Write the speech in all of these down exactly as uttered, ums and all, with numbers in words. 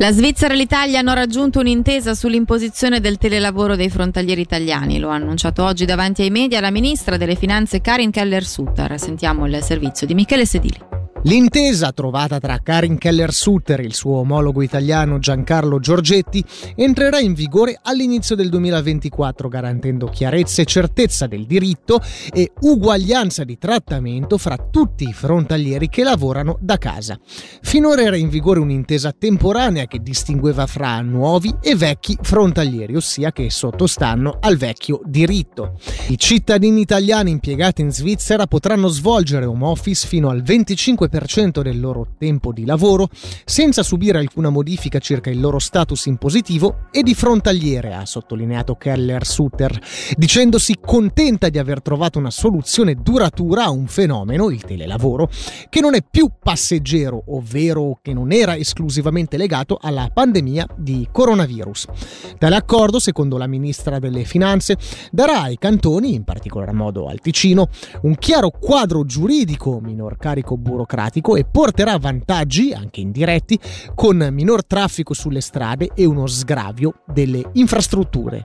La Svizzera e l'Italia hanno raggiunto un'intesa sull'imposizione del telelavoro dei frontalieri italiani. Lo ha annunciato oggi davanti ai media la ministra delle Finanze Karin Keller-Sutter. Sentiamo il servizio di Michele Sedili. L'intesa trovata tra Karin Keller-Sutter e il suo omologo italiano Giancarlo Giorgetti entrerà in vigore all'inizio del duemilaventiquattro, garantendo chiarezza e certezza del diritto e uguaglianza di trattamento fra tutti i frontalieri che lavorano da casa. Finora era in vigore un'intesa temporanea che distingueva fra nuovi e vecchi frontalieri, ossia che sottostanno al vecchio diritto. I cittadini italiani impiegati in Svizzera potranno svolgere home office fino al venticinque per cento del loro tempo di lavoro senza subire alcuna modifica circa il loro status impositivo e di frontaliere, ha sottolineato Keller-Sutter, dicendosi contenta di aver trovato una soluzione duratura a un fenomeno, il telelavoro, che non è più passeggero, ovvero che non era esclusivamente legato alla pandemia di coronavirus. Tale accordo, secondo la ministra delle Finanze, darà ai cantoni, in particolar modo al Ticino, un chiaro quadro giuridico, minor carico burocratico e porterà vantaggi, anche indiretti, con minor traffico sulle strade e uno sgravio delle infrastrutture.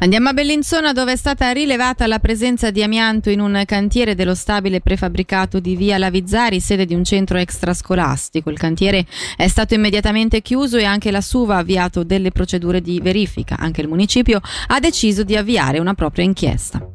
Andiamo a Bellinzona, dove è stata rilevata la presenza di amianto in un cantiere dello stabile prefabbricato di via Lavizzari, sede di un centro extrascolastico. Il cantiere è stato immediatamente chiuso e anche la SUVA ha avviato delle procedure di verifica. Anche il municipio ha deciso di avviare una propria inchiesta.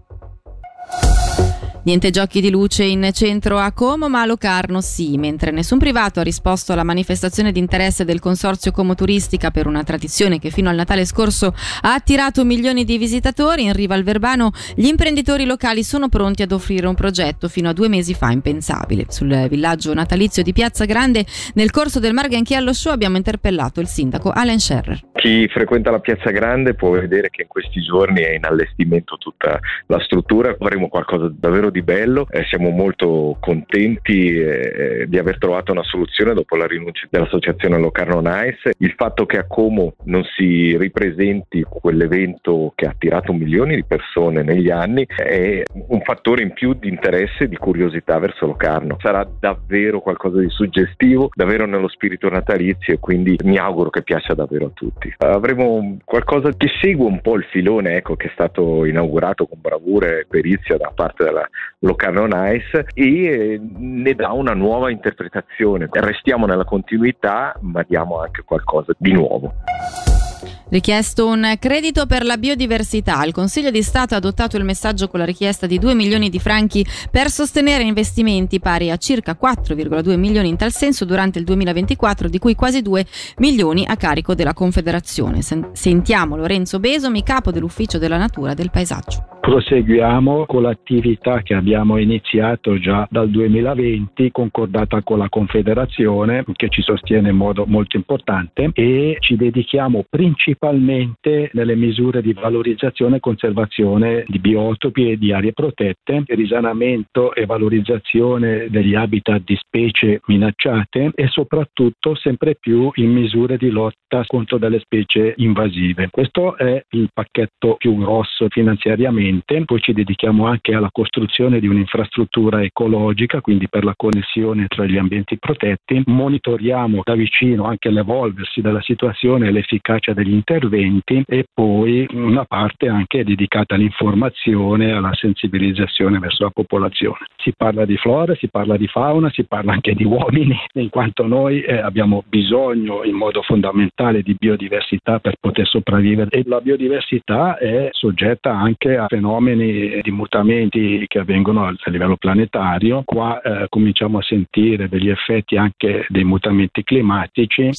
Niente giochi di luce in centro a Como, ma a Locarno sì, mentre nessun privato ha risposto alla manifestazione di interesse del consorzio Como Turistica per una tradizione che fino al Natale scorso ha attirato milioni di visitatori, in riva al Verbano gli imprenditori locali sono pronti ad offrire un progetto fino a due mesi fa impensabile. Sul villaggio natalizio di Piazza Grande, nel corso del Marganchiello Show, abbiamo interpellato il sindaco Alan Scherrer. Chi frequenta la Piazza Grande può vedere che in questi giorni è in allestimento tutta la struttura, avremo qualcosa davvero di bello, eh, siamo molto contenti eh, di aver trovato una soluzione dopo la rinuncia dell'associazione Locarno Nice. Il fatto che a Como non si ripresenti quell'evento che ha attirato milioni di persone negli anni è un fattore in più di interesse e di curiosità verso Locarno. Sarà davvero qualcosa di suggestivo, davvero nello spirito natalizio, e quindi mi auguro che piaccia davvero a tutti. Avremo qualcosa che segue un po' il filone, ecco, che è stato inaugurato con bravura e perizia da parte della Locarno Nice, e ne dà una nuova interpretazione. Restiamo nella continuità, ma diamo anche qualcosa di nuovo. Richiesto un credito per la biodiversità. Il Consiglio di Stato ha adottato il messaggio con la richiesta di due milioni di franchi per sostenere investimenti pari a circa quattro virgola due milioni in tal senso durante il duemilaventiquattro, di cui quasi due milioni a carico della Confederazione. Sentiamo Lorenzo Besomi, capo dell'Ufficio della Natura e del Paesaggio. Proseguiamo con l'attività che abbiamo iniziato già dal duemilaventi, concordata con la Confederazione, che ci sostiene in modo molto importante, e ci dedichiamo principalmente nelle misure di valorizzazione e conservazione di biotopi e di aree protette, risanamento e valorizzazione degli habitat di specie minacciate e soprattutto sempre più in misure di lotta contro delle specie invasive. Questo è il pacchetto più grosso finanziariamente. Poi ci dedichiamo anche alla costruzione di un'infrastruttura ecologica, quindi per la connessione tra gli ambienti protetti. Monitoriamo da vicino anche l'evolversi della situazione e l'efficacia degli interventi, e poi una parte anche dedicata all'informazione e alla sensibilizzazione verso la popolazione. Si parla di flora, si parla di fauna, si parla anche di uomini, in quanto noi eh, abbiamo bisogno in modo fondamentale di biodiversità per poter sopravvivere, e la biodiversità è soggetta anche a fenomeni di mutamenti che avvengono a livello planetario. Qua eh, cominciamo a sentire degli effetti anche dei mutamenti climatici.